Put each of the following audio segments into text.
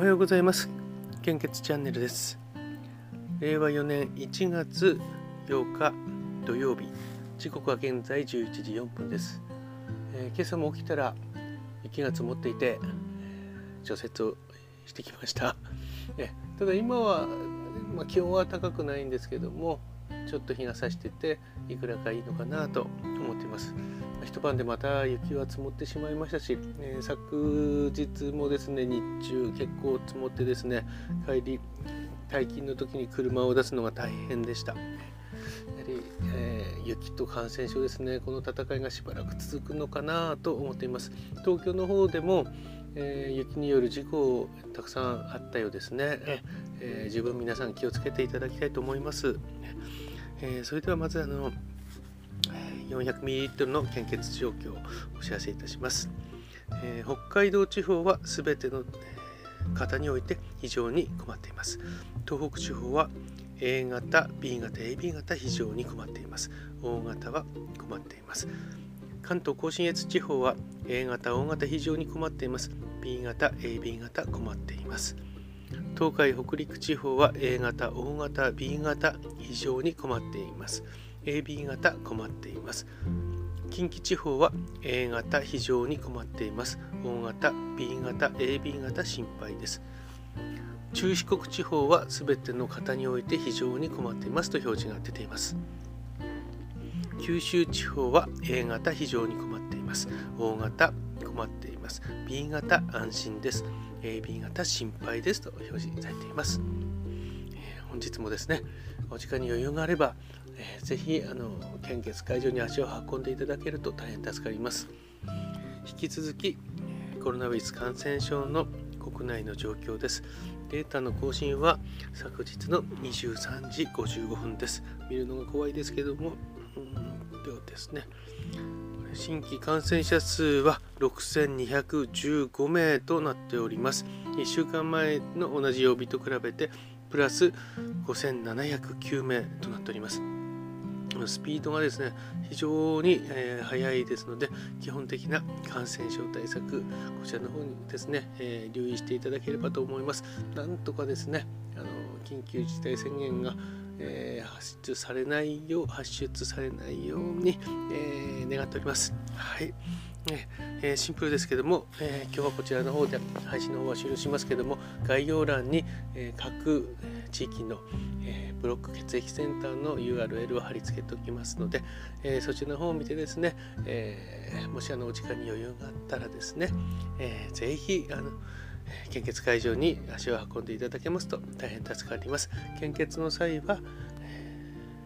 おはようございます。献血チャンネルです。令和4年1月8日土曜日、時刻は現在11時4分です。今朝も起きたら雪が積もっていて除雪をしてきました。ただ今は、気温は高くないんですけども、ちょっと日が差してていくらかいいのかなと思っています。一晩でまた雪は積もってしまいましたし、昨日もですね、日中結構積もってですね、帰り退勤の時に車を出すのが大変でした。やはり、雪と感染症ですね、この戦いがしばらく続くのかなと思っています。東京の方でも、雪による事故たくさんあったようですね。十分皆さん気をつけていただきたいと思います。それではまず400ml の献血状況をお知らせいたします。北海道地方はすべての方において非常に困っています。東北地方は A 型、B 型、AB 型非常に困っています。O 型は困っています。関東甲信越地方は A 型、O 型非常に困っています。 B 型、AB 型困っています。東海北陸地方は A 型、O 型、B 型非常に困っています。AB 型困っています。近畿地方は A 型非常に困っています。O 型、B 型、AB 型心配です。中四国地方はすべての方において非常に困っていますと表示が出ています。九州地方は A 型非常に困っています。O 型困っています。B 型安心です。AB 型心配ですと表示されています。本日もですね、お時間に余裕があれば、ぜひ献血会場に足を運んでいただけると大変助かります。引き続きコロナウイルス感染症の国内の状況です。データの更新は昨日の23時55分です。見るのが怖いですけども、ですね、新規感染者数は6215名となっております。1週間前の同じ曜日と比べてプラス5709名となっております。スピードがですね、非常に速いですので、基本的な感染症対策、こちらの方にですね、留意していただければと思います。なんとかですね、緊急事態宣言が発出されないように、願っております。はい、シンプルですけども、今日はこちらの方で配信の方は終了しますけども、概要欄に、各地域の、ブロック血液センターの URL を貼り付けておきますので、そちらの方を見てですね、もしお時間に余裕があったらですね、ぜひ献血会場に足を運んでいただけますと大変助かります。献血の際は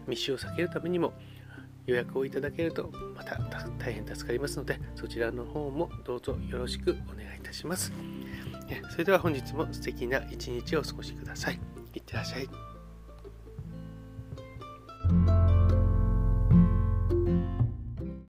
密集を避けるためにも予約をいただけるとまた大変助かりますので、そちらの方もどうぞよろしくお願いいたします。それでは本日も素敵な一日をお過ごしください。いってらっしゃい。